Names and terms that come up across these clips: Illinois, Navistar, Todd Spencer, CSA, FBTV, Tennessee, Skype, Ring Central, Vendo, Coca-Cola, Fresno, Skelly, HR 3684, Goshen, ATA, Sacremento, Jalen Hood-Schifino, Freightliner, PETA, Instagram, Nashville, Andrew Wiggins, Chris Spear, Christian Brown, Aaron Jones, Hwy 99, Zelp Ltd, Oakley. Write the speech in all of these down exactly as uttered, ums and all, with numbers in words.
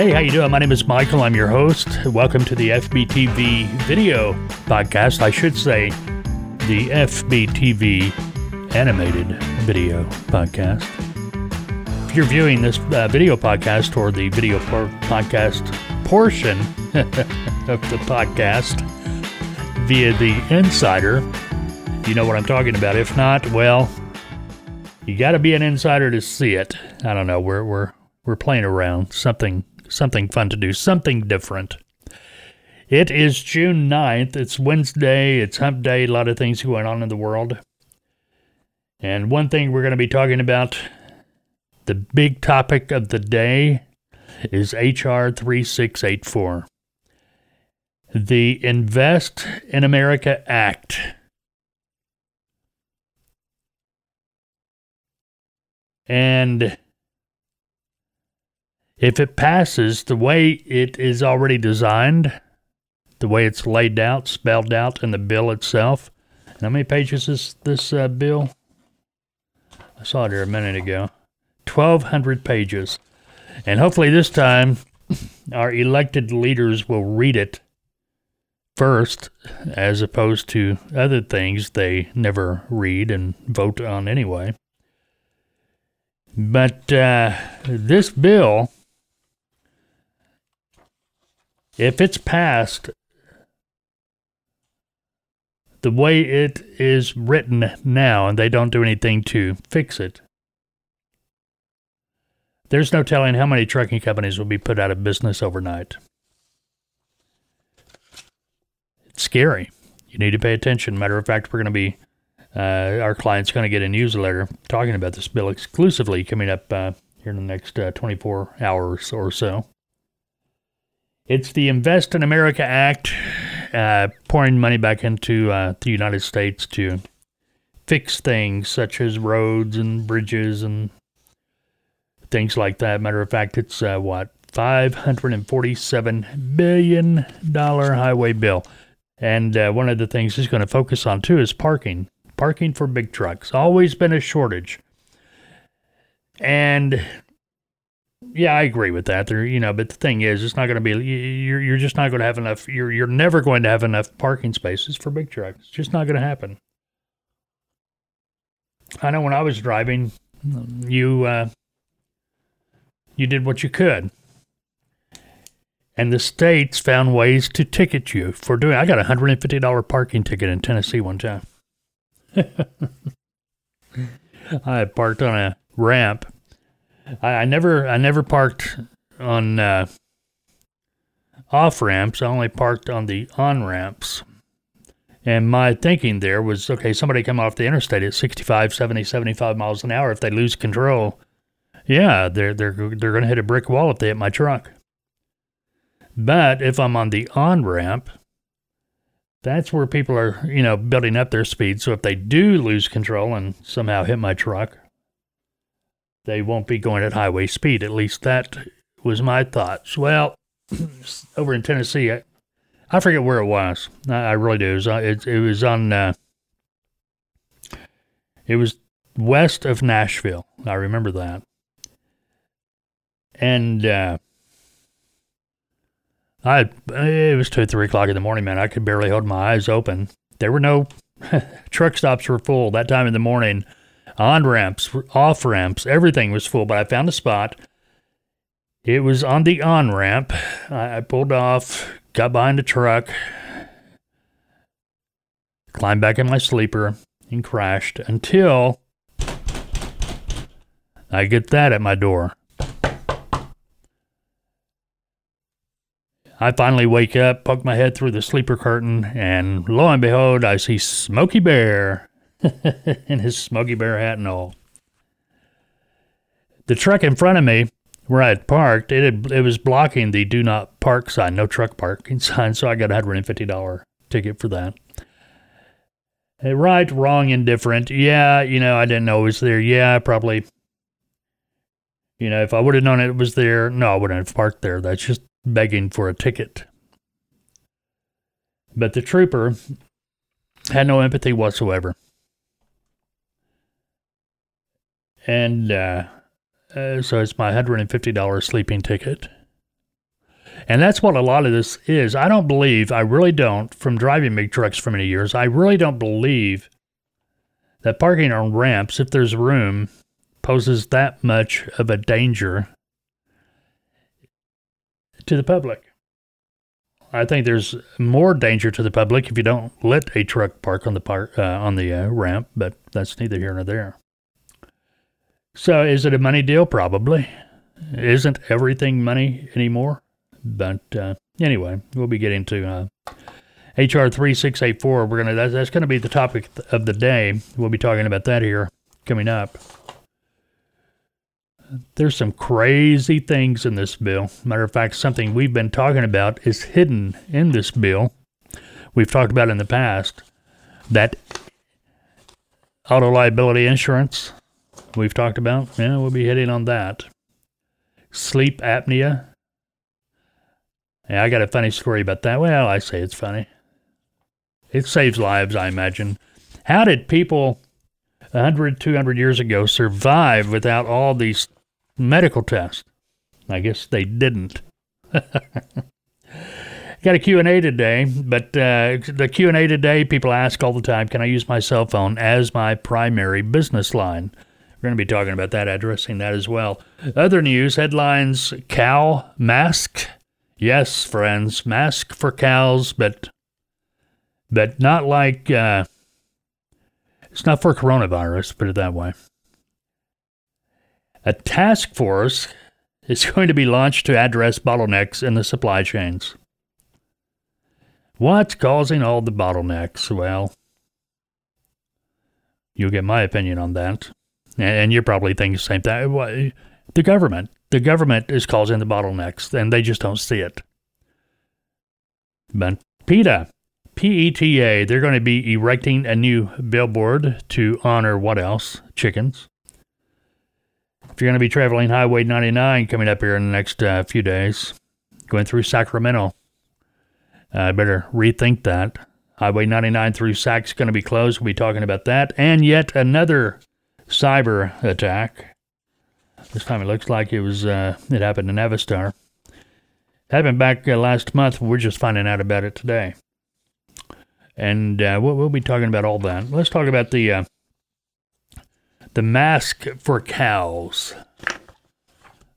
Hey, how you doing? My name is Michael. I'm your host. Welcome to the F B T V video podcast. I should say the F B T V animated video podcast. If you're viewing this uh, video podcast or the video por- podcast portion of the podcast via the Insider, you know what I'm talking about. If not, well, you got to be an insider to see it. I don't know. We're we're we're playing around. Something something fun to do. Something different. It is June ninth. It's Wednesday. It's Hump Day. A lot of things going on in the world. And one thing we're going to be talking about. The big topic of the day is H R thirty-six eighty-four, the Invest in America Act. And if it passes the way it is already designed, the way it's laid out, spelled out in the bill itself, and how many pages is this uh, bill? I saw it here a minute ago. twelve hundred pages. And hopefully this time our elected leaders will read it first as opposed to other things they never read and vote on anyway. But uh, this bill, if it's passed the way it is written now and they don't do anything to fix it, there's no telling how many trucking companies will be put out of business overnight. It's scary. You need to pay attention. Matter of fact, we're going to be, uh, our client's going to get a newsletter talking about this bill exclusively coming up uh, here in the next uh, twenty-four hours or so. It's the Invest in America Act, uh, pouring money back into uh, the United States to fix things such as roads and bridges and things like that. Matter of fact, it's uh, what, five hundred forty-seven billion dollars highway bill. And uh, one of the things it's going to focus on too is parking. Parking for big trucks. Always been a shortage. And yeah, I agree with that. There, you know, but the thing is, it's not going to be. You're you're just not going to have enough. You're you're never going to have enough parking spaces for big trucks. It's just not going to happen. I know when I was driving, you. Uh, You did what you could. And the states found ways to ticket you for doing it. I got a one hundred fifty dollars parking ticket in Tennessee one time. I parked on a ramp. I, I never I never parked on uh, off-ramps. I only parked on the on-ramps. And my thinking there was, okay, somebody come off the interstate at sixty-five, seventy, seventy-five miles an hour. If they lose control, yeah, they're they're they're going to hit a brick wall if they hit my truck. But if I'm on the on-ramp, that's where people are, you know, building up their speed. So if they do lose control and somehow hit my truck, they won't be going at highway speed. At least that was my thoughts. Well, over in Tennessee, I, I forget where it was. I, I really do. It was on, it, it was on uh, it was west of Nashville. I remember that. And uh, I it was two, three o'clock in the morning, man. I could barely hold my eyes open. There were no truck stops were full that time in the morning. On ramps, off ramps, everything was full. But I found a spot. It was on the on ramp. I, I pulled off, got behind the truck, climbed back in my sleeper, and crashed until I get that at my door. I finally wake up, poke my head through the sleeper curtain, and lo and behold, I see Smokey Bear in his Smokey Bear hat and all. The truck in front of me, where I had parked, it had, it was blocking the do not park sign, no truck parking sign, so I got a one hundred fifty dollars ticket for that. Right, wrong, indifferent. Yeah, you know, I didn't know it was there. Yeah, probably. You know, if I would have known it was there, no, I wouldn't have parked there. That's just begging for a ticket. But the trooper had no empathy whatsoever. And uh, uh, so it's my one hundred fifty dollars sleeping ticket. And that's what a lot of this is. I don't believe, I really don't, from driving big trucks for many years, I really don't believe that parking on ramps, if there's room, poses that much of a danger to the public. I think there's more danger to the public if you don't let a truck park on the park, uh, on the uh, ramp, but that's neither here nor there. So is it a money deal? Probably. Isn't everything money anymore? But uh, anyway, we'll be getting to uh, H R thirty-six eighty-four. We're gonna that's, that's gonna be the topic of the day. We'll be talking about that here coming up. There's some crazy things in this bill. Matter of fact, something we've been talking about is hidden in this bill. We've talked about in the past that auto liability insurance. We've talked about. Yeah, we'll be hitting on that. Sleep apnea. Yeah, I got a funny story about that. Well, I say it's funny. It saves lives, I imagine. How did people one hundred, two hundred years ago survive without all these medical tests? I guess they didn't. Got a Q and A today, but uh, the Q and A today, people ask all the time, can I use my cell phone as my primary business line? We're going to be talking about that, addressing that as well. Other news, headlines, cow mask. Yes, friends, mask for cows, but but not like, uh, it's not for coronavirus, put it that way. A task force is going to be launched to address bottlenecks in the supply chains. What's causing all the bottlenecks? Well, you'll get my opinion on that. And you're probably thinking the same thing. The government. The government is causing the bottlenecks, and they just don't see it. But PETA, P E T A, they're going to be erecting a new billboard to honor what else? Chickens. If you're going to be traveling Highway ninety-nine coming up here in the next uh, few days, going through Sacramento, I uh, better rethink that. Highway ninety-nine through Sac is going to be closed. We'll be talking about that. And yet another cyber attack. This time it looks like it was uh, it happened to Navistar. Happened back uh, last month. We're just finding out about it today, and uh, we'll, we'll be talking about all that. Let's talk about the uh, the mask for cows.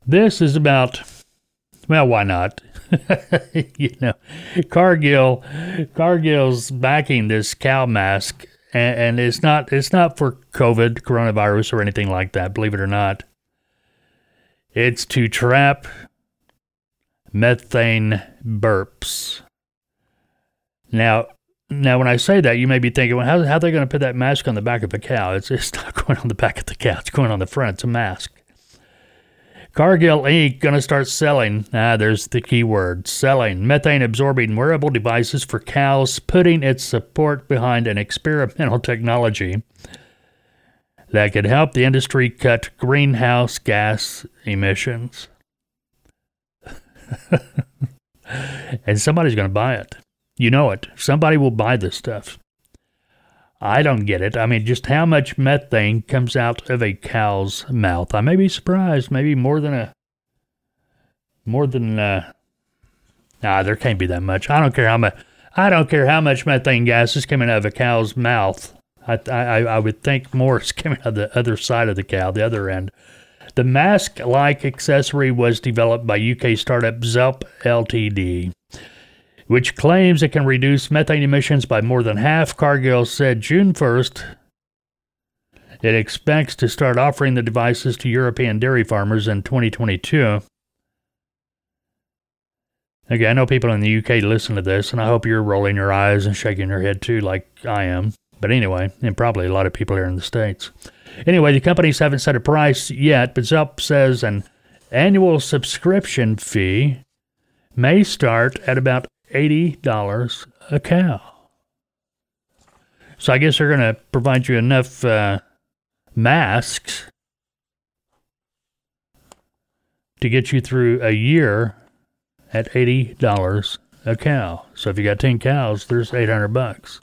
This is about, well, why not? You know, Cargill, Cargill's backing this cow mask, and, and it's not it's not for COVID, coronavirus, or anything like that. Believe it or not. It's to trap methane burps. Now, now, when I say that, you may be thinking, well, how, how are they going to put that mask on the back of a cow? It's, it's not going on the back of the cow. It's going on the front. It's a mask. Cargill Incorporated going to start selling, ah, there's the key word, selling methane-absorbing wearable devices for cows, putting its support behind an experimental technology that could help the industry cut greenhouse gas emissions. And somebody's going to buy it. You know it. Somebody will buy this stuff. I don't get it. I mean, just how much methane comes out of a cow's mouth? I may be surprised. Maybe more than a... More than a... Nah, there can't be that much. I don't care how much... I don't care how much methane gas is coming out of a cow's mouth. I, I I would think more is coming out of the other side of the cow, the other end. The mask-like accessory was developed by U K startup Zelp Limited, which claims it can reduce methane emissions by more than half. Cargill said June first it expects to start offering the devices to European dairy farmers in twenty twenty-two. Okay, I know people in the U K listen to this, and I hope you're rolling your eyes and shaking your head too like I am. But anyway, and probably a lot of people here in the States. Anyway, the companies haven't set a price yet, but Zelp says an annual subscription fee may start at about eighty dollars a cow. So I guess they're going to provide you enough uh, masks to get you through a year at eighty dollars a cow. So if you got ten cows, there's eight hundred bucks.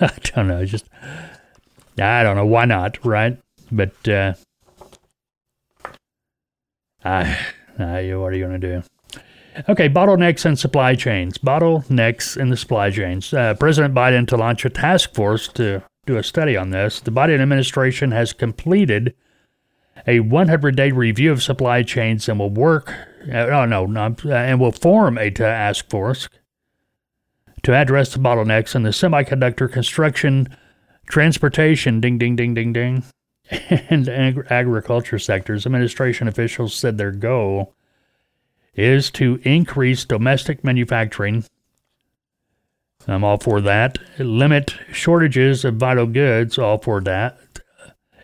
I don't know, just, I don't know, why not, right? But, uh, I, Uh, what are you going to do? Okay, bottlenecks and supply chains. Bottlenecks in the supply chains. Uh, President Biden to launch a task force to do a study on this. The Biden administration has completed a one hundred day review of supply chains and will work. Uh, oh no, no, uh, and will form a task force to address the bottlenecks in the semiconductor construction, transportation, ding ding ding ding ding, and ag- agriculture sectors. Administration officials said their goal is to increase domestic manufacturing. I'm all for that. Limit shortages of vital goods, all for that.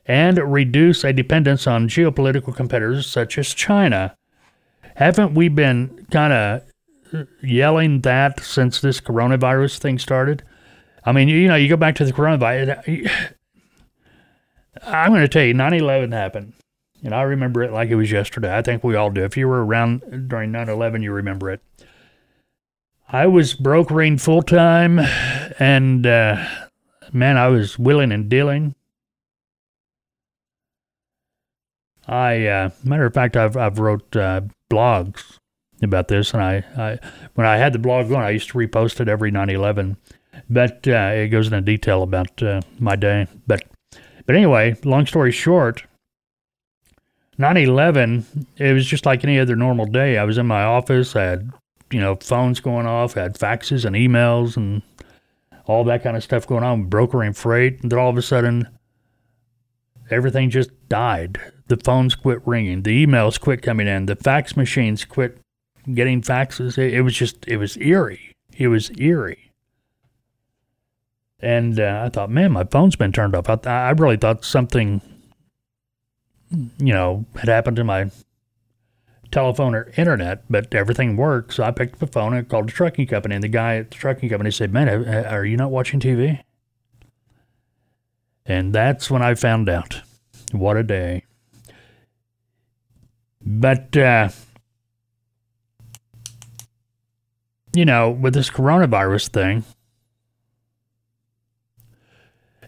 And reduce a dependence on geopolitical competitors such as China. Haven't we been kind of yelling that since this coronavirus thing started? I mean, you know, you go back to the coronavirus. I'm going to tell you, nine eleven happened. And I remember it like it was yesterday. I think we all do. If you were around during nine eleven, you remember it. I was brokering full-time, and, uh, man, I was willing and dealing. I, uh, matter of fact, I've I've wrote uh, blogs about this, and I, I when I had the blog going, I used to repost it every nine eleven. But uh, it goes into detail about uh, my day. But, but anyway, long story short, nine eleven, it was just like any other normal day. I was in my office. I had, you know, phones going off. I had faxes and emails and all that kind of stuff going on, brokering freight. And then all of a sudden, everything just died. The phones quit ringing. The emails quit coming in. The fax machines quit getting faxes. It, it was just, it was eerie. It was eerie. And uh, I thought, man, my phone's been turned off. I, th- I really thought something, you know, had happened to my telephone or internet, but everything worked. So I picked up the phone and called the trucking company, and the guy at the trucking company said, man, are you not watching T V? And that's when I found out. What a day. But, uh, you know, with this coronavirus thing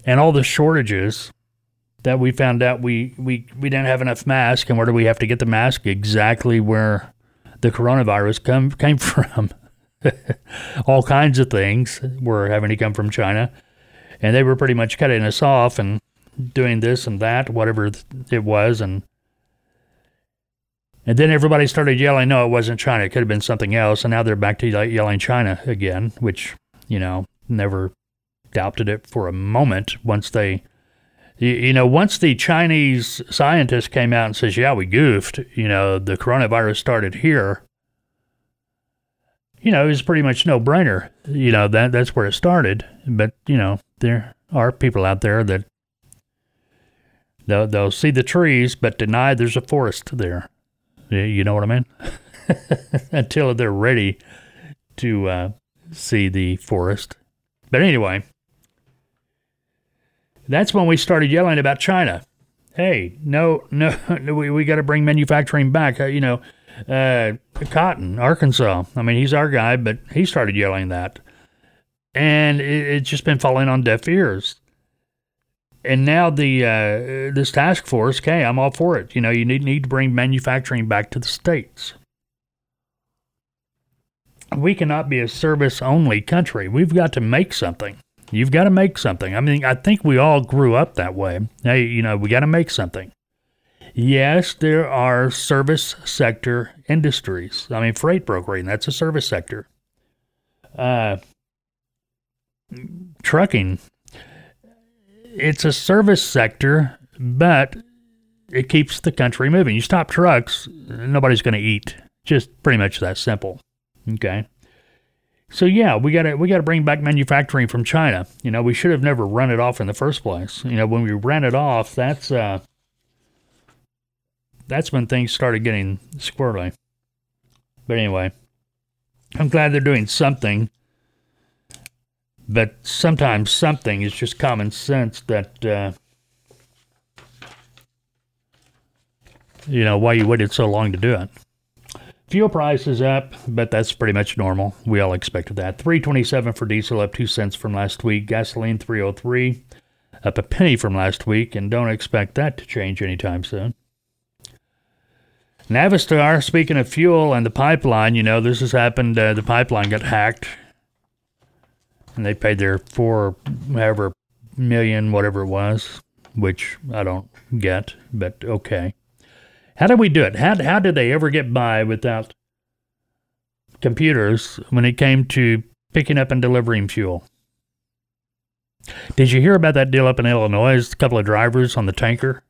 and all the shortages, that we found out we, we, we didn't have enough masks, and where do we have to get the mask? Exactly where the coronavirus come, came from. All kinds of things were having to come from China, and they were pretty much cutting us off and doing this and that, whatever it was. And and then everybody started yelling, no, it wasn't China. It could have been something else, and now they're back to yelling China again, which, you know, never doubted it for a moment once they... You know, once the Chinese scientist came out and says, yeah, we goofed, you know, the coronavirus started here, you know, it was pretty much no-brainer. You know, that that's where it started. But, you know, there are people out there that they'll, they'll see the trees but deny there's a forest there. You know what I mean? Until they're ready to uh, see the forest. But anyway... That's when we started yelling about China. Hey, no, no, we, we got to bring manufacturing back. Uh, you know, uh, Cotton, Arkansas. I mean, he's our guy, but he started yelling that. And it, it's just been falling on deaf ears. And now the uh, this task force, okay, I'm all for it. You know, you need, need to bring manufacturing back to the states. We cannot be a service-only country. We've got to make something. You've got to make something. I mean, I think we all grew up that way. Hey, you know, we got to make something. Yes, there are service sector industries. I mean, freight brokering, that's a service sector. Uh, trucking, it's a service sector, but it keeps the country moving. You stop trucks, nobody's going to eat. Just pretty much that simple. Okay. So yeah, we gotta we gotta bring back manufacturing from China. You know, we should have never run it off in the first place. You know, when we ran it off, that's uh, that's when things started getting squirrely. But anyway, I'm glad they're doing something. But sometimes something is just common sense that uh, you know why you waited so long to do it. Fuel price is up, but that's pretty much normal. We all expected that. three twenty-seven for diesel, up two cents from last week. Gasoline three oh three, up a penny from last week, and don't expect that to change anytime soon. Navistar, speaking of fuel and the pipeline, you know, this has happened. Uh, the pipeline got hacked, and they paid their four, however, million, whatever it was, which I don't get, but okay. How did we do it? How, how did they ever get by without computers when it came to picking up and delivering fuel? Did you hear about that deal up in Illinois? A couple of drivers on the tanker.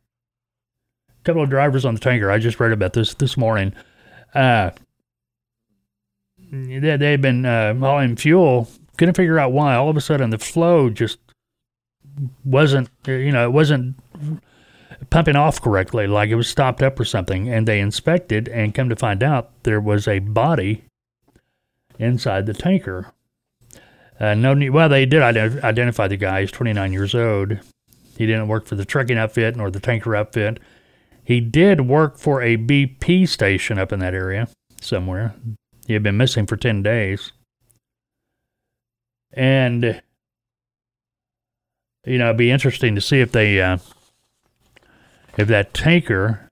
A couple of drivers on the tanker. I just read about this this morning. Uh, they, they've been uh, hauling fuel. Couldn't figure out why. All of a sudden, the flow just wasn't, you know, it wasn't pumping off correctly. Like it was stopped up or something. And they inspected and come to find out there was a body inside the tanker. Uh, no, well, they did ident- identify the guy. He's twenty-nine years old. He didn't work for the trucking outfit nor the tanker outfit. He did work for a B P station up in that area somewhere. He had been missing for ten days. And, you know, it'd be interesting to see if they, uh, if that tanker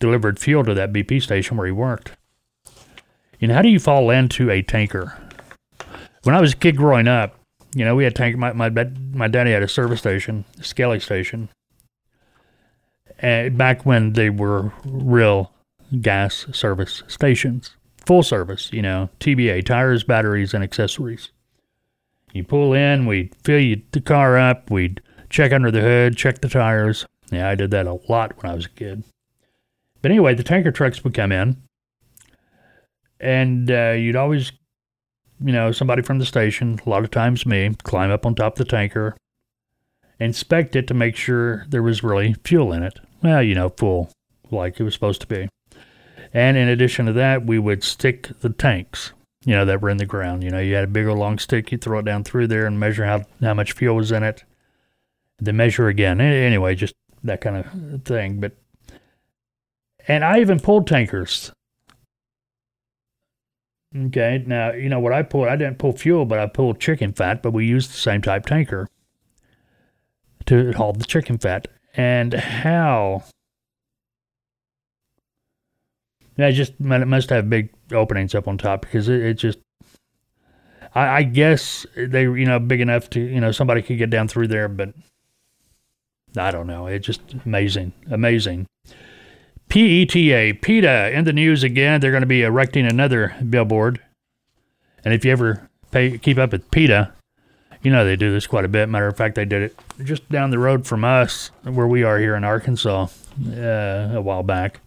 delivered fuel to that B P station where he worked. You know, how do you fall into a tanker? When I was a kid growing up, you know, we had tank. My my my daddy had a service station, a Skelly station, and back when they were real gas service stations, full service. You know, T B A, tires, batteries, and accessories. You pull in, we'd fill you, the car up, we'd check under the hood, check the tires. Yeah, I did that a lot when I was a kid. But anyway, the tanker trucks would come in. And uh, you'd always, you know, somebody from the station, a lot of times me, climb up on top of the tanker, inspect it to make sure there was really fuel in it. Well, you know, full, like it was supposed to be. And in addition to that, we would stick the tanks, you know, that were in the ground. You know, you had a big old long stick, you throw it down through there and measure how, how much fuel was in it. Then measure again. Anyway, just that kind of thing. But, and I even pulled tankers. Okay, now, you know, what I pulled, I didn't pull fuel, but I pulled chicken fat, but we used the same type tanker to haul the chicken fat. And how? It just it must have big openings up on top because it, it just, I, I guess they were, you know, big enough to, you know, somebody could get down through there, but I don't know. It's just amazing, amazing. PETA, PETA, in the news again. They're going to be erecting another billboard. And if you ever pay, keep up with PETA, you know they do this quite a bit. Matter of fact, they did it just down the road from us, where we are here in Arkansas, uh, a while back.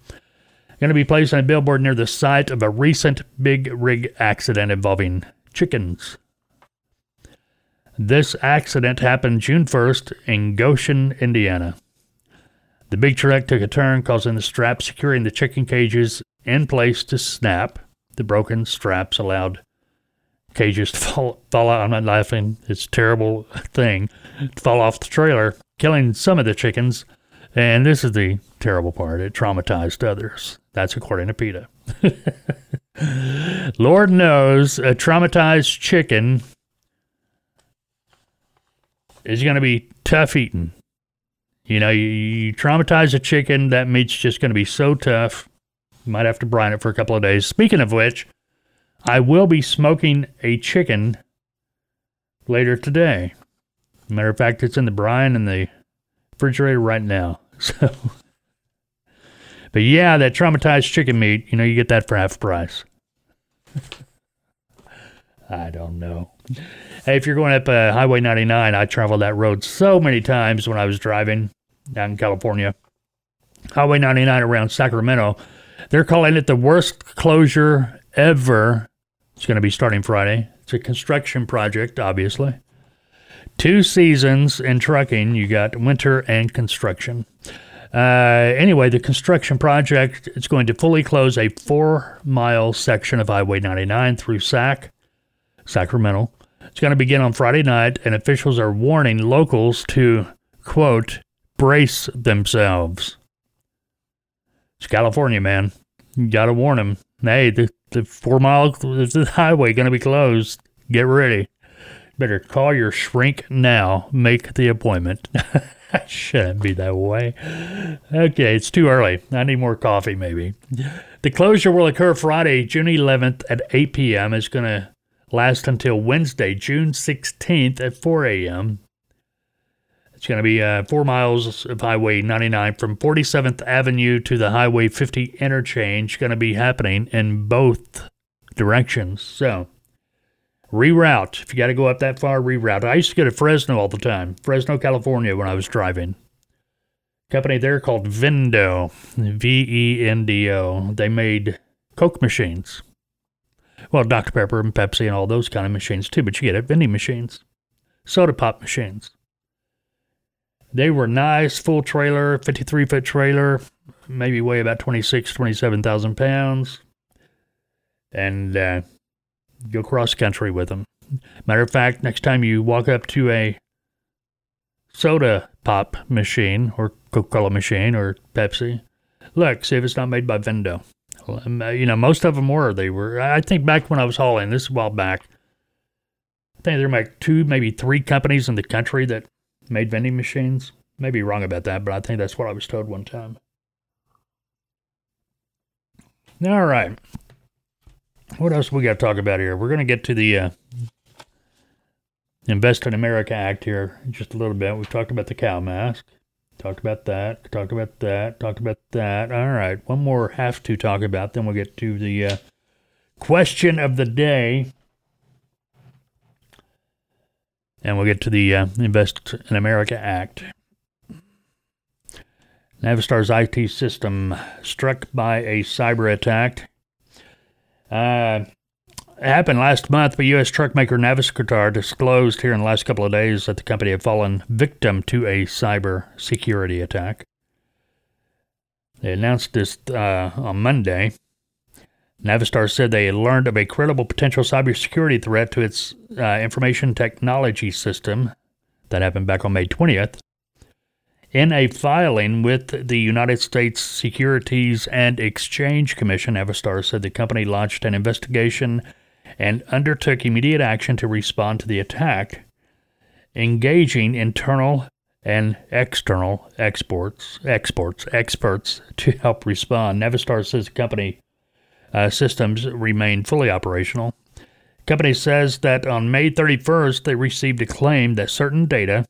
Going to be placing a billboard near the site of a recent big rig accident involving chickens. This accident happened June first in Goshen, Indiana. The big truck took a turn, causing the straps securing the chicken cages in place to snap. The broken straps allowed cages to fall, fall out. I'm not laughing. It's a terrible thing. To fall off the trailer, killing some of the chickens. And this is the terrible part. It traumatized others. That's according to PETA. Lord knows a traumatized chicken is going to be tough eating. You know, you, you traumatize a chicken, that meat's just going to be so tough. You might have to brine it for a couple of days. Speaking of which, I will be smoking a chicken later today. Matter of fact, it's in the brine in the refrigerator right now. So, but yeah, that traumatized chicken meat, you know, you get that for half price. I don't know. Hey, if you're going up uh, Highway ninety-nine, I traveled that road so many times when I was driving down in California. Highway ninety-nine around Sacramento. They're calling it the worst closure ever. It's going to be starting Friday. It's a construction project, obviously. Two seasons in trucking. You got winter and construction. Uh, anyway, the construction project is going to fully close a four-mile section of Highway ninety-nine through Sac, Sacramento. It's going to begin on Friday night, and officials are warning locals to, quote, brace themselves. It's California, man. You got to warn them. Hey, the, the four-mile highway going to be closed. Get ready. Better call your shrink now. Make the appointment. I shouldn't be that way. Okay, it's too early. I need more coffee, maybe. The closure will occur Friday, June eleventh at eight p.m. It's going to last until Wednesday, June sixteenth at four a.m. It's going to be uh, four miles of Highway ninety-nine from forty-seventh Avenue to the Highway fifty interchange. Going to be happening in both directions. So, reroute. If you got to go up that far, reroute. I used to go to Fresno all the time. Fresno, California, when I was driving. Company there called Vendo. V E N D O. They made Coke machines. Well, Doctor Pepper and Pepsi and all those kind of machines too. But you get it. Vending machines. Soda pop machines. They were nice, full trailer, fifty-three foot trailer, maybe weigh about twenty-six, twenty-seven thousand pounds, and uh, go cross country with them. Matter of fact, next time you walk up to a soda pop machine or Coca-Cola machine or Pepsi, look, see if it's not made by Vendo. You know, most of them were. They were. I think back when I was hauling, this is a while back, I think there were like two, maybe three companies in the country that made vending machines. Maybe wrong about that, but I think that's what I was told one time. All right. What else we got to talk about here? We're going to get to the uh, Invest in America Act here in just a little bit. We've talked about the cow mask. Talked about that. Talked about that. Talked about that. All right. One more have to talk about. Then we'll get to the uh, question of the day. And we'll get to the uh, Invest in America Act. Navistar's I T system struck by a cyber attack. Uh, it happened last month, but U S truck maker Navistar disclosed here in the last couple of days that the company had fallen victim to a cyber security attack. They announced this uh, on Monday. Navistar said they had learned of a credible potential cybersecurity threat to its uh, information technology system. That happened back on May twentieth. In a filing with the United States Securities and Exchange Commission, Navistar said the company launched an investigation and undertook immediate action to respond to the attack, engaging internal and external experts, experts, experts to help respond. Navistar says the company Uh, systems remain fully operational. The company says that on May thirty-first, they received a claim that certain data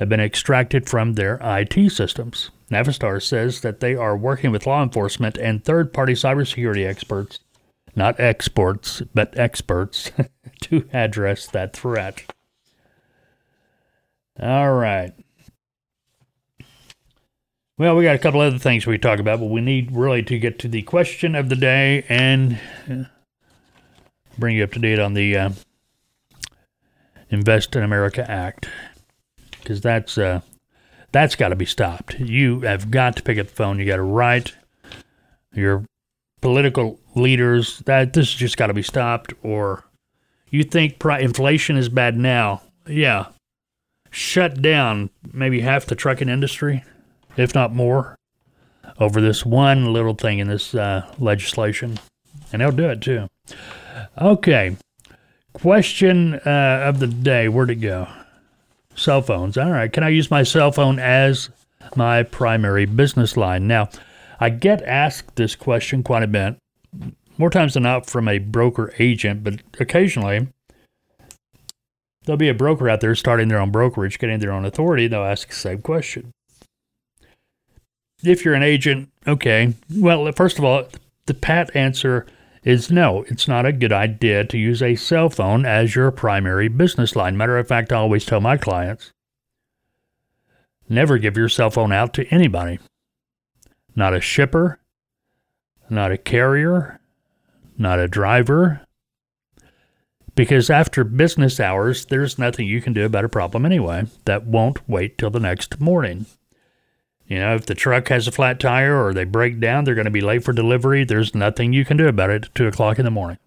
have been extracted from their I T systems. Navistar says that they are working with law enforcement and third-party cybersecurity experts, not exports, but experts, to address that threat. All right. Well, we got a couple other things we talk about, but we need really to get to the question of the day and bring you up to date on the uh, Invest in America Act, because that's uh, that's got to be stopped. You have got to pick up the phone. You got to write your political leaders that this has just got to be stopped. Or you think pri- inflation is bad now? Yeah, shut down maybe half the trucking industry, if not more, over this one little thing in this uh, legislation. And they'll do it, too. Okay. Question uh, of the day. Where'd it go? Cell phones. All right. Can I use my cell phone as my primary business line? Now, I get asked this question quite a bit, more times than not from a broker agent, but occasionally there'll be a broker out there starting their own brokerage, getting their own authority, they'll ask the same question. If you're an agent, okay, well, first of all, the pat answer is no, it's not a good idea to use a cell phone as your primary business line. Matter of fact, I always tell my clients, never give your cell phone out to anybody. Not a shipper, not a carrier, not a driver, because after business hours, there's nothing you can do about a problem anyway that won't wait till the next morning. You know, if the truck has a flat tire or they break down, they're going to be late for delivery. There's nothing you can do about it at two o'clock in the morning.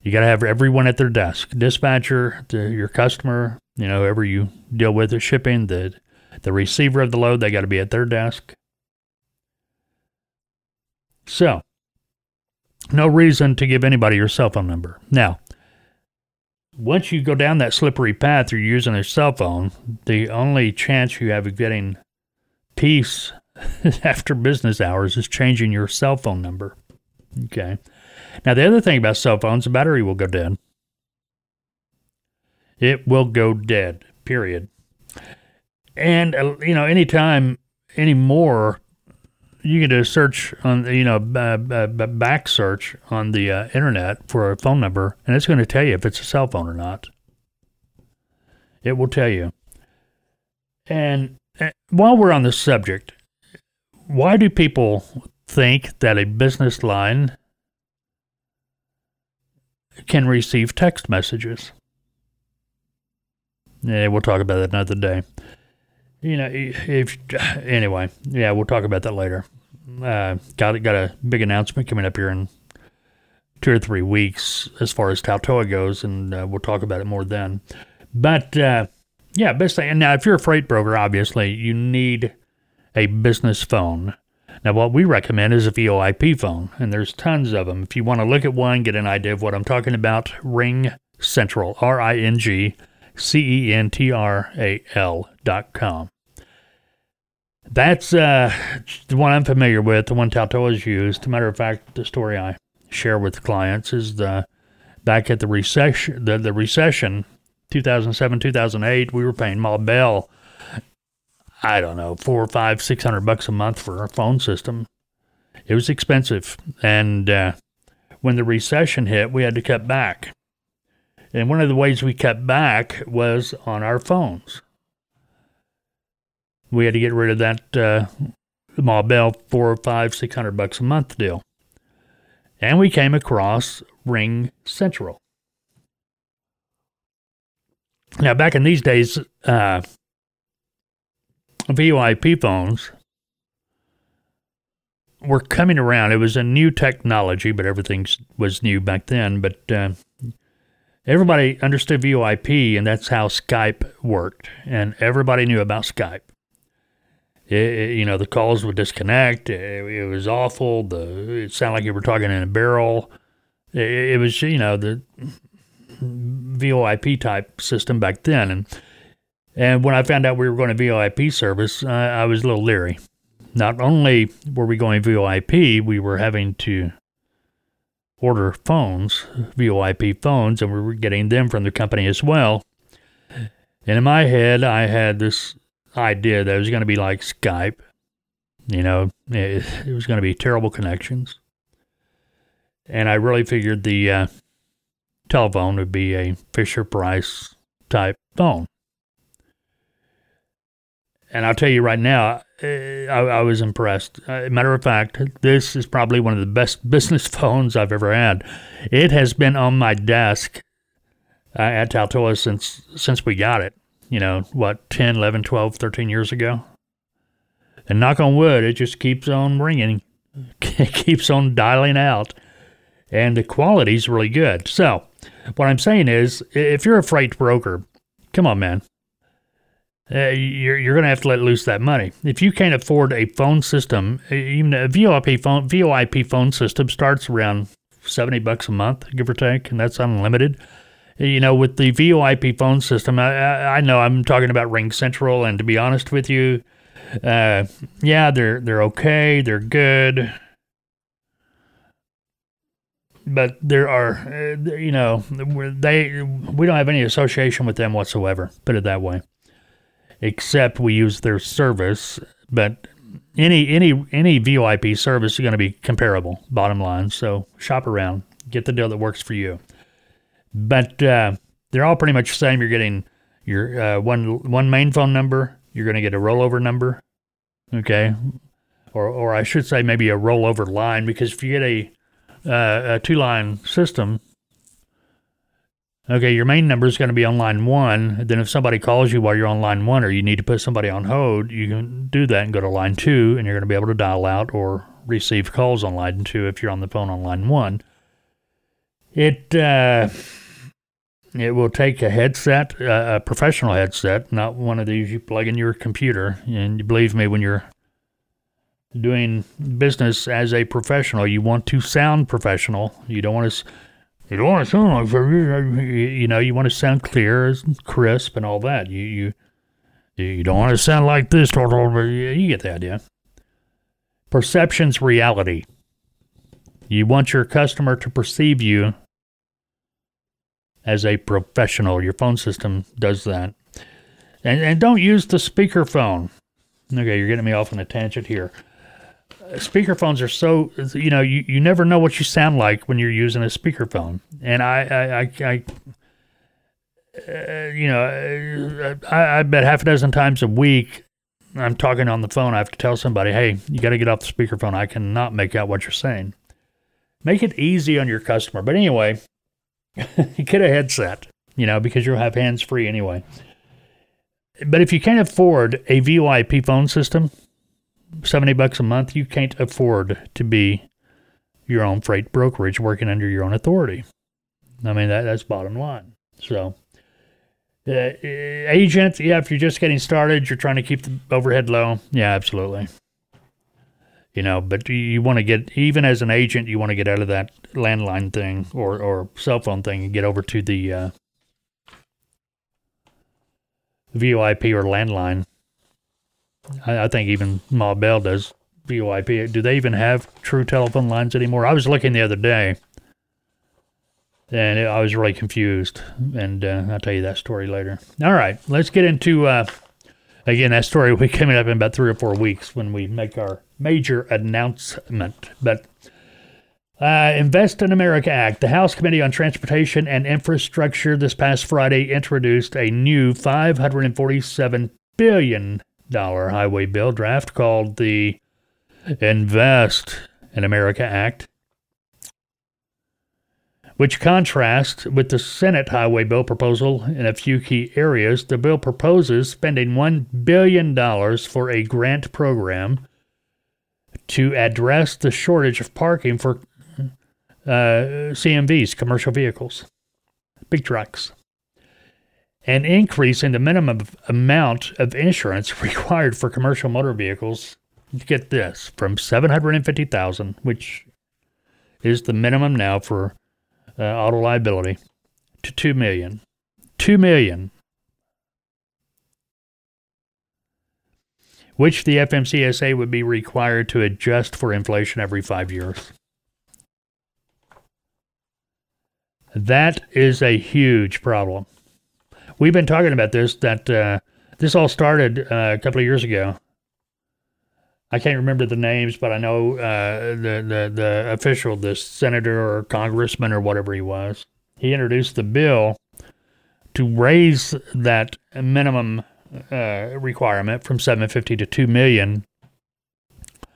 You got to have everyone at their desk, dispatcher, the, your customer, you know, whoever you deal with at shipping, the, the receiver of the load, they got to be at their desk. So, no reason to give anybody your cell phone number. Now, once you go down that slippery path, you're using a cell phone. The only chance you have of getting peace after business hours is changing your cell phone number. Okay. Now, the other thing about cell phones, the battery will go dead. It will go dead, period. And, uh, you know, anytime, anymore, you can do a search on, you know, uh, uh, back search on the uh, internet for a phone number, and it's going to tell you if it's a cell phone or not. It will tell you. And uh, while we're on this subject, why do people think that a business line can receive text messages? Yeah, we'll talk about that another day. You know, if anyway, yeah, we'll talk about that later. Uh, got got a big announcement coming up here in two or three weeks as far as Taltoa goes, and uh, we'll talk about it more then. But uh, yeah, basically, and now if you're a freight broker, obviously you need a business phone. Now, what we recommend is a V O I P phone, and there's tons of them. If you want to look at one, get an idea of what I'm talking about. Ring Central, R I N G C E N T R A L dot com. That's uh, the one I'm familiar with, the one Taltoa's used. As a matter of fact, the story I share with clients is the back at the recession, the, the recession, two thousand seven, two thousand eight, we were paying Ma Bell, I don't know, four or five, six hundred bucks a month for a phone system. It was expensive. And uh, when the recession hit, we had to cut back. And one of the ways we cut back was on our phones. We had to get rid of that uh, Ma Bell four or five, six hundred bucks a month deal. And we came across Ring Central. Now, back in these days, uh, V O I P phones were coming around. It was a new technology, but everything was new back then. But uh, everybody understood V O I P, and that's how Skype worked. And everybody knew about Skype. It, it, you know, the calls would disconnect. It, it was awful. The it sounded like you were talking in a barrel. It, it was, you know, the V O I P type system back then. And and when I found out we were going to V O I P service, uh, I was a little leery. Not only were we going V O I P, we were having to order phones, V O I P phones, and we were getting them from the company as well. And in my head, I had this idea that it was going to be like Skype. You know, it, it was going to be terrible connections. And I really figured the uh, telephone would be a Fisher-Price type phone. And I'll tell you right now, I, I was impressed. Uh, matter of fact, this is probably one of the best business phones I've ever had. It has been on my desk uh, at Taltoa since since we got it. You know, what, ten, eleven, twelve, thirteen years ago? And knock on wood, it just keeps on ringing. It keeps on dialing out. And the quality's really good. So, what I'm saying is, if you're a freight broker, come on, man. Uh, you're you're going to have to let loose that money. If you can't afford a phone system, even a V O I P phone, V O I P phone system starts around seventy bucks a month, give or take, and that's unlimited. You know, with the V O I P phone system, I, I, I know I'm talking about Ring Central, and to be honest with you, uh, yeah, they're they're okay, they're good, but there are, uh, you know, they we don't have any association with them whatsoever. Put it that way, except we use their service. But any any any V O I P service is going to be comparable. Bottom line, so shop around, get the deal that works for you. But uh, they're all pretty much the same. You're getting your uh, one one main phone number. You're going to get a rollover number, okay, or or I should say maybe a rollover line, because if you get a uh, a two line system, okay, your main number is going to be on line one. Then if somebody calls you while you're on line one, or you need to put somebody on hold, you can do that and go to line two, and you're going to be able to dial out or receive calls on line two if you're on the phone on line one. It uh, It will take a headset, uh, a professional headset, not one of these you plug in your computer. And believe me, when you're doing business as a professional, you want to sound professional. You don't want to You don't want to sound like, you know, you want to sound clear and crisp and all that. You you you don't want to sound like this. You get the idea. Perception's reality. You want your customer to perceive you as a professional. Your phone system does that. And and don't use the speakerphone. Okay, you're getting me off on a tangent here. Speakerphones are so, you know, you, you never know what you sound like when you're using a speakerphone. And I, I, I, I uh, you know, I, I bet half a dozen times a week I'm talking on the phone. I have to tell somebody, hey, you got to get off the speakerphone. I cannot make out what you're saying. Make it easy on your customer. But anyway, get a headset, you know, because you'll have hands free anyway. But if you can't afford a V V I P phone system, seventy bucks a month, you can't afford to be your own freight brokerage working under your own authority. I mean, that, that's bottom line. So, uh, agent, yeah, if you're just getting started, you're trying to keep the overhead low. Yeah, absolutely. You know, but you want to get, even as an agent, you want to get out of that landline thing or, or cell phone thing and get over to the uh, V O I P or landline. I think even Ma Bell does V O I P. Do they even have true telephone lines anymore? I was looking the other day, and I was really confused. And uh, I'll tell you that story later. All right, let's get into, uh, again, that story will be coming up in about three or four weeks when we make our major announcement. But uh, Invest in America Act. The House Committee on Transportation and Infrastructure this past Friday introduced a new five hundred forty-seven billion dollars highway bill draft called the Invest in America Act, which contrasts with the Senate highway bill proposal in a few key areas. The bill proposes spending one billion dollars for a grant program to address the shortage of parking for uh, C M Vs, commercial vehicles, big trucks. An increase in the minimum amount of insurance required for commercial motor vehicles, get this, from seven hundred fifty thousand dollars, which is the minimum now for uh, auto liability, to two million dollars. two million dollars, which the F M C S A would be required to adjust for inflation every five years. That is a huge problem. We've been talking about this, that uh, this all started uh, a couple of years ago. I can't remember the names, but I know uh, the, the, the official, the senator or congressman or whatever he was, he introduced the bill to raise that minimum uh, requirement from seven hundred fifty thousand dollars to two million dollars.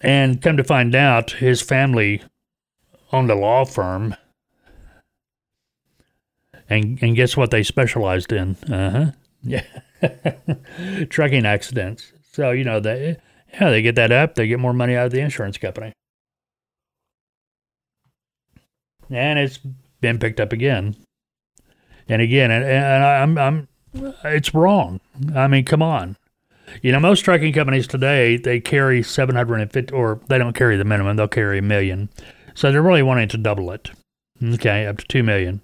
And come to find out, his family owned a law firm. And and guess what they specialized in? Uh-huh. Yeah. Trucking accidents. So, you know, they, yeah, they get that up, they get more money out of the insurance company. And it's been picked up again. And again, and, and I'm, I'm, it's wrong. I mean, come on. You know, most trucking companies today, they carry seven hundred fifty, or they don't carry the minimum, they'll carry a million. So they're really wanting to double it. Okay, up to two million.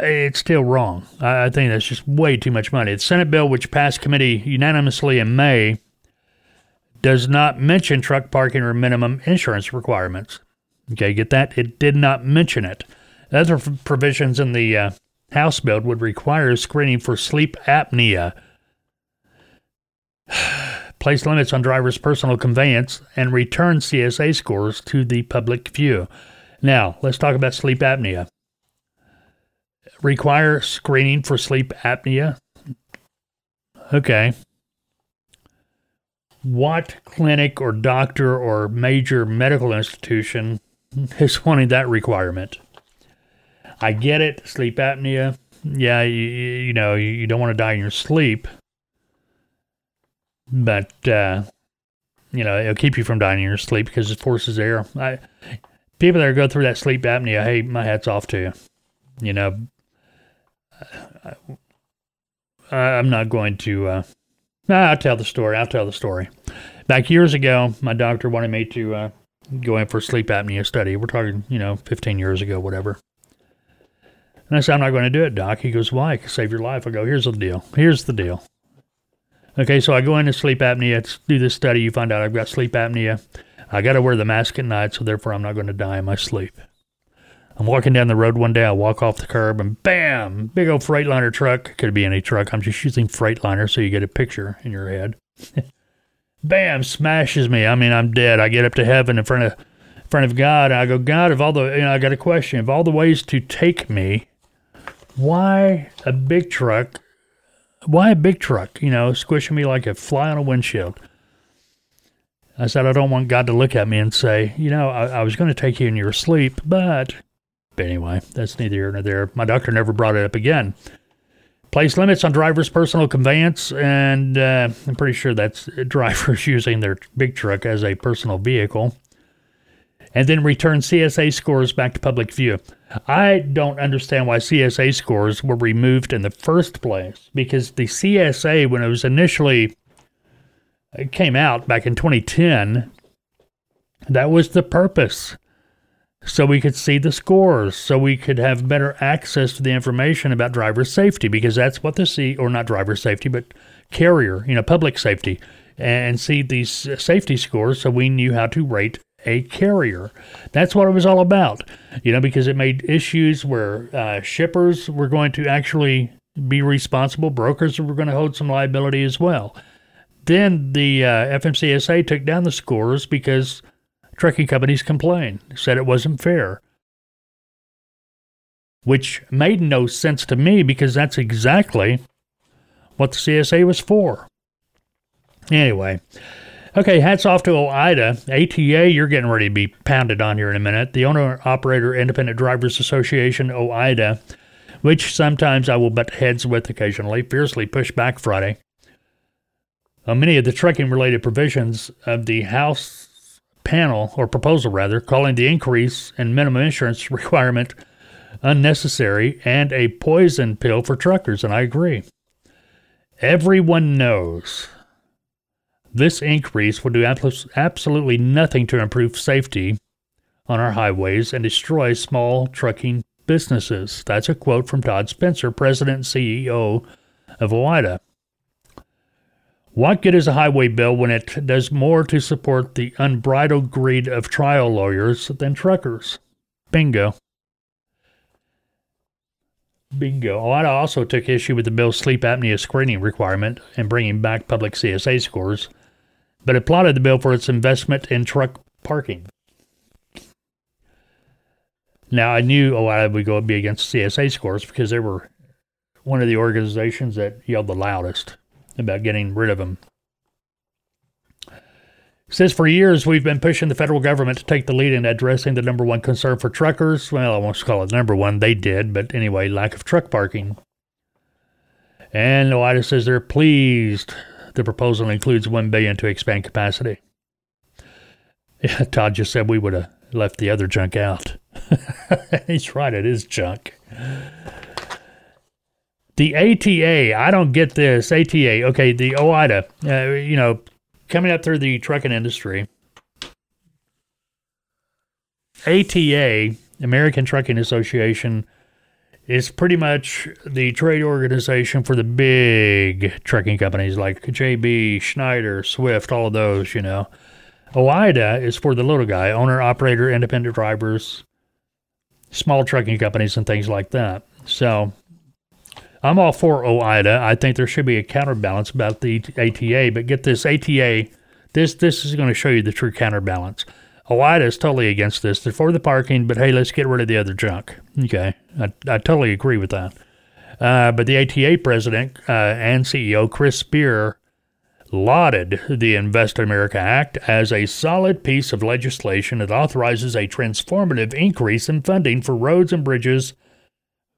It's still wrong. I think that's just way too much money. The Senate bill, which passed committee unanimously in May, does not mention truck parking or minimum insurance requirements. Okay, get that? It did not mention it. Other f- provisions in the uh, House bill would require screening for sleep apnea, place limits on driver's personal conveyance, and return C S A scores to the public view. Now, let's talk about sleep apnea. Require screening for sleep apnea? Okay. What clinic or doctor or major medical institution is wanting that requirement? I get it, sleep apnea. Yeah, you, you know, you don't want to die in your sleep. But, uh, you know, it'll keep you from dying in your sleep because it forces air. I, people that go through that sleep apnea, hey, my hat's off to you. You know, I, I'm not going to, uh, I'll tell the story. I'll tell the story. Back years ago, my doctor wanted me to uh, going for sleep apnea study. We're talking, you know, fifteen years ago, whatever. And I said, I'm not going to do it, Doc. He goes, why? I can save your life. I go, here's the deal. Here's the deal. Okay, so I go into sleep apnea, do this study. You find out I've got sleep apnea. I got to wear the mask at night, so therefore I'm not going to die in my sleep. I'm walking down the road one day. I walk off the curb, and bam, big old Freightliner truck. Could be any truck. I'm just using Freightliner, so you get a picture in your head. Bam, smashes me. I mean, I'm dead. I get up to heaven in front of in front of God, and I go, God, of all the, you know, I got a question. Of all the ways to take me, why a big truck? Why a big truck? You know, squishing me like a fly on a windshield. I said, I don't want God to look at me and say, you know, I, I was going to take you in your sleep, but... but anyway, that's neither here nor there. My doctor never brought it up again. Place limits on driver's personal conveyance, and uh, I'm pretty sure that's drivers using their big truck as a personal vehicle. And then return C S A scores back to public view. I don't understand why C S A scores were removed in the first place, because the C S A, when it was initially... it came out back in twenty ten. That was the purpose. So we could see the scores, so we could have better access to the information about driver safety, because that's what the C, or not driver safety, but carrier, you know, public safety, and see these safety scores so we knew how to rate a carrier. That's what it was all about, you know, because it made issues where uh, shippers were going to actually be responsible, brokers were going to hold some liability as well. Then the uh, F M C S A took down the scores because trucking companies complained, said it wasn't fair, which made no sense to me because that's exactly what the C S A was for. Anyway, okay, hats off to O I D A. A T A, you're getting ready to be pounded on here in a minute. The Owner-Operator Independent Drivers Association, O I D A, which sometimes I will butt heads with occasionally, fiercely pushed back Friday. Uh, many of the trucking-related provisions of the House panel, or proposal rather, calling the increase in minimum insurance requirement unnecessary and a poison pill for truckers, and I agree. Everyone knows this increase will do absolutely nothing to improve safety on our highways and destroy small trucking businesses. That's a quote from Todd Spencer, President and C E O of O I D A. What good is a highway bill when it does more to support the unbridled greed of trial lawyers than truckers? Bingo. Bingo. O I D A also took issue with the bill's sleep apnea screening requirement and bringing back public C S A scores, but applauded the bill for its investment in truck parking. Now, I knew O I D A would go be against C S A scores because they were one of the organizations that yelled the loudest about getting rid of them. It says, for years we've been pushing the federal government to take the lead in addressing the number one concern for truckers. Well, I won't call it number one. They did, but anyway, lack of truck parking. And O I D A says they're pleased the proposal includes one billion dollars to expand capacity. Yeah, Todd just said we would have left the other junk out. He's right, it is junk. The A T A, I don't get this. A T A, okay, the O I D A, uh, you know, coming up through the trucking industry. A T A, American Trucking Association, is pretty much the trade organization for the big trucking companies like J B, Schneider, Swift, all of those, you know. O I D A is for the little guy, owner, operator, independent drivers, small trucking companies, and things like that. So I'm all for O I D A. I think there should be a counterbalance about the A T A, but get this, A T A, this this is going to show you the true counterbalance. O I D A is totally against this. They're for the parking, but hey, let's get rid of the other junk. Okay, I, I totally agree with that. Uh, but the A T A president uh, and C E O, Chris Spear, lauded the Invest in America Act as a solid piece of legislation that authorizes a transformative increase in funding for roads and bridges,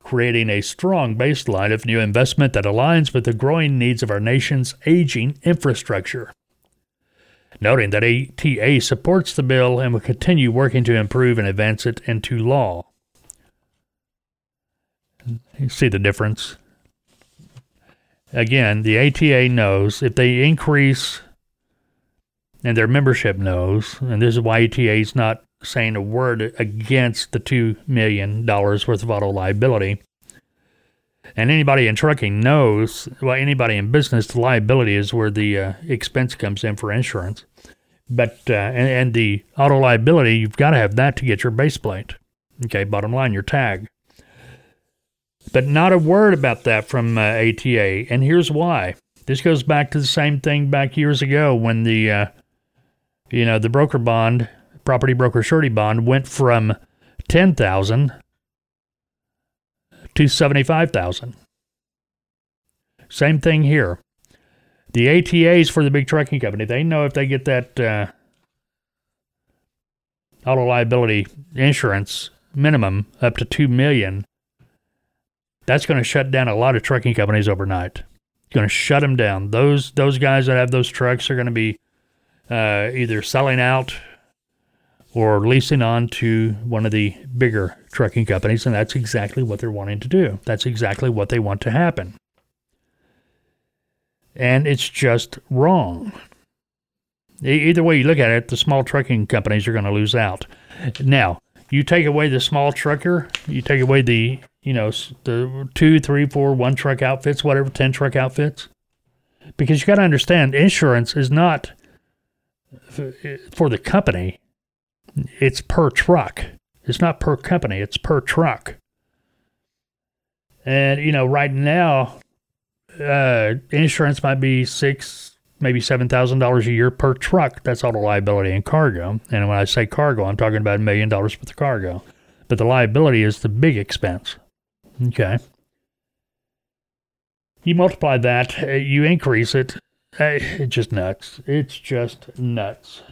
creating a strong baseline of new investment that aligns with the growing needs of our nation's aging infrastructure. Noting that A T A supports the bill and will continue working to improve and advance it into law. You see the difference? Again, the A T A knows if they increase and their membership knows, and this is why A T A is not saying a word against the two million dollars worth of auto liability. And anybody in trucking knows, well, anybody in business, the liability is where the uh, expense comes in for insurance. But uh, and, and the auto liability, you've got to have that to get your base plate. Okay, bottom line, your tag. But not a word about that from uh, A T A, and here's why. This goes back to the same thing back years ago when the, uh, you know, the broker bond, property broker surety bond, went from ten thousand to seventy-five thousand. Same thing here. The A T As for the big trucking company, they know if they get that uh, auto liability insurance minimum up to two million, that's going to shut down a lot of trucking companies overnight. It's going to shut them down. Those those guys that have those trucks are going to be uh, either selling out or leasing on to one of the bigger trucking companies, and that's exactly what they're wanting to do. That's exactly what they want to happen. And it's just wrong. Either way you look at it, the small trucking companies are going to lose out. Now, you take away the small trucker, you take away the, you know, the two, three, four, one truck outfits, whatever, ten truck outfits. Because you got to understand, insurance is not for the company. It's per truck. It's not per company. It's per truck. And, you know, right now, uh, insurance might be six, maybe seven thousand dollars a year per truck. That's auto liability and cargo. And when I say cargo, I'm talking about a million dollars worth of cargo. But the liability is the big expense. Okay. You multiply that, you increase it. It's just nuts. It's just nuts.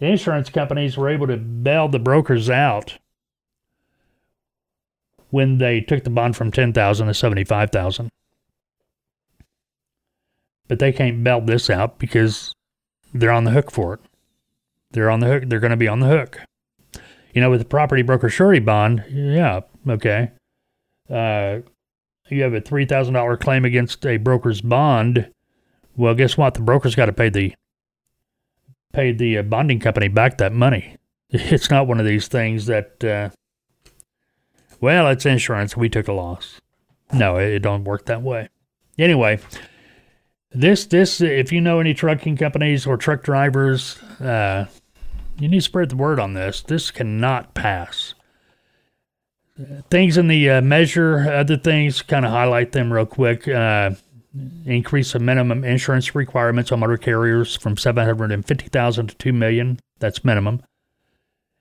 Insurance companies were able to bail the brokers out when they took the bond from ten thousand dollars to seventy-five thousand dollars. But they can't bail this out because they're on the hook for it. They're on the hook. They're going to be on the hook. You know, with the property broker surety bond, yeah, okay. Uh, you have a three thousand dollars claim against a broker's bond. Well, guess what? The broker's got to pay the pay the bonding company back that money. It's not one of these things that, uh, well, it's insurance. We took a loss. No, it, it don't work that way. Anyway, this, this, if you know any trucking companies or truck drivers, uh, you need to spread the word on this. This cannot pass. Things in the uh, measure, other things, kind of highlight them real quick. Uh, increase the minimum insurance requirements on motor carriers from seven hundred fifty thousand dollars to two million dollars. That's minimum.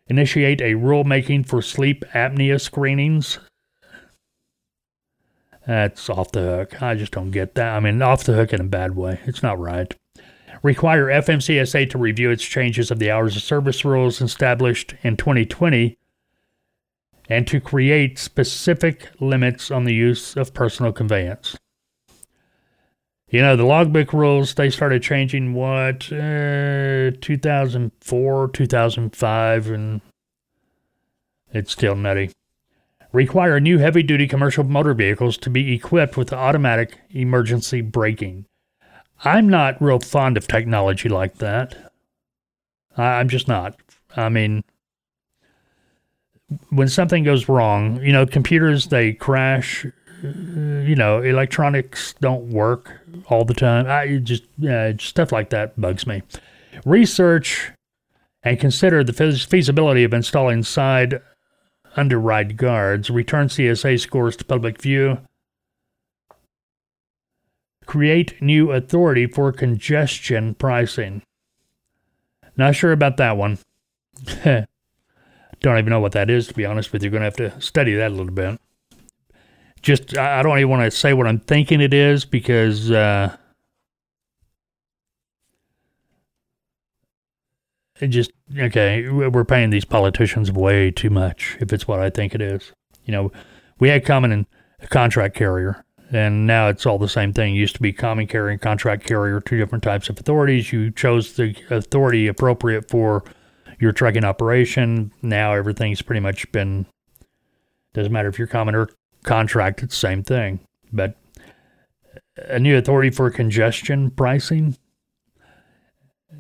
Initiate a rulemaking for sleep apnea screenings. That's off the hook. I just don't get that. I mean, off the hook in a bad way. It's not right. Require F M C S A to review its changes of the hours of service rules established in twenty twenty and to create specific limits on the use of personal conveyance. You know, the logbook rules, they started changing, what, uh, two thousand four, two thousand five, and it's still nutty. Require new heavy-duty commercial motor vehicles to be equipped with automatic emergency braking. I'm not real fond of technology like that. I'm just not. I mean, when something goes wrong, you know, computers, they crash. You know, electronics don't work all the time. I just, uh, stuff like that bugs me. Research and consider the feasibility of installing side underride guards. Return C S A scores to public view. Create new authority for congestion pricing. Not sure about that one. Don't even know what that is, to be honest with you. You're going to have to study that a little bit. Just, I don't even want to say what I'm thinking it is because uh, it just, okay, we're paying these politicians way too much if it's what I think it is. You know, we had common and contract carrier. And now it's all the same thing. It used to be common carrier and contract carrier, two different types of authorities. You chose the authority appropriate for your trucking operation. Now everything's pretty much been, doesn't matter if you're common or contract, it's the same thing. But a new authority for congestion pricing?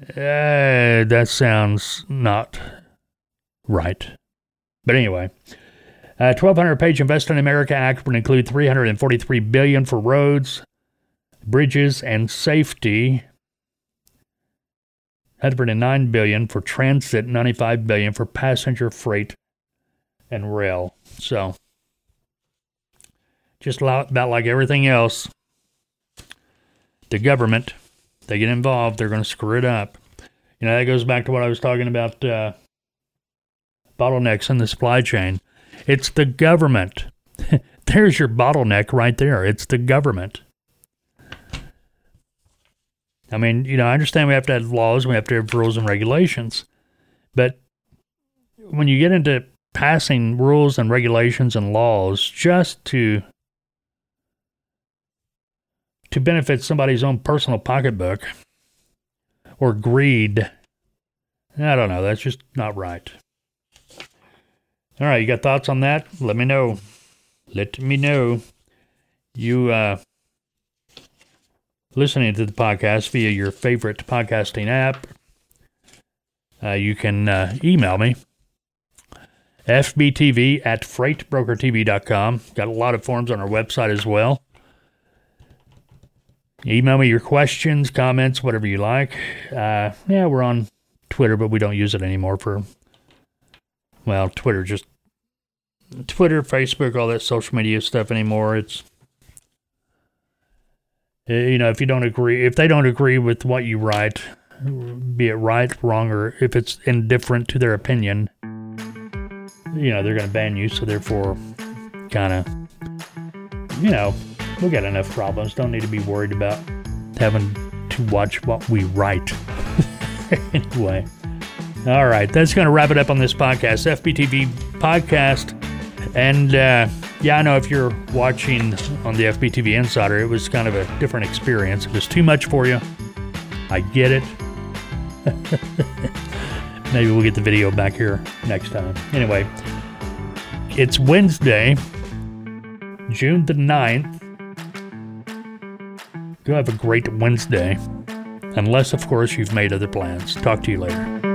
Uh, that sounds not right. But anyway, a twelve hundred page Invest in America Act would include three hundred forty-three billion dollars for roads, bridges, and safety, one hundred nine billion dollars for transit, ninety-five billion dollars for passenger freight and rail. So, just about like everything else, the government, they get involved, they're going to screw it up. You know, that goes back to what I was talking about, uh, bottlenecks in the supply chain. It's the government. There's your bottleneck right there. It's the government. I mean, you know, I understand we have to have laws, we have to have rules and regulations, but when you get into passing rules and regulations and laws just to to benefit somebody's own personal pocketbook or greed, I don't know, that's just not right. All right, you got thoughts on that? Let me know. Let me know. You uh, listening to the podcast via your favorite podcasting app, uh, you can uh, email me, F B T V at freight broker t v dot com. Got a lot of forms on our website as well. Email me your questions, comments, whatever you like. Uh, yeah, we're on Twitter, but we don't use it anymore for... Well, Twitter, just Twitter, Facebook, all that social media stuff anymore. It's, you know, if you don't agree, if they don't agree with what you write, be it right, wrong, or if it's indifferent to their opinion, you know, they're going to ban you. So therefore, kind of, you know, we got enough problems. Don't need to be worried about having to watch what we write. Anyway. All right, that's going to wrap it up on this podcast, F B T V podcast. And, uh, yeah, I know if you're watching on the F B T V Insider, it was kind of a different experience. It was too much for you. I get it. Maybe we'll get the video back here next time. Anyway, it's Wednesday, June the ninth. Go have a great Wednesday. Unless, of course, you've made other plans. Talk to you later.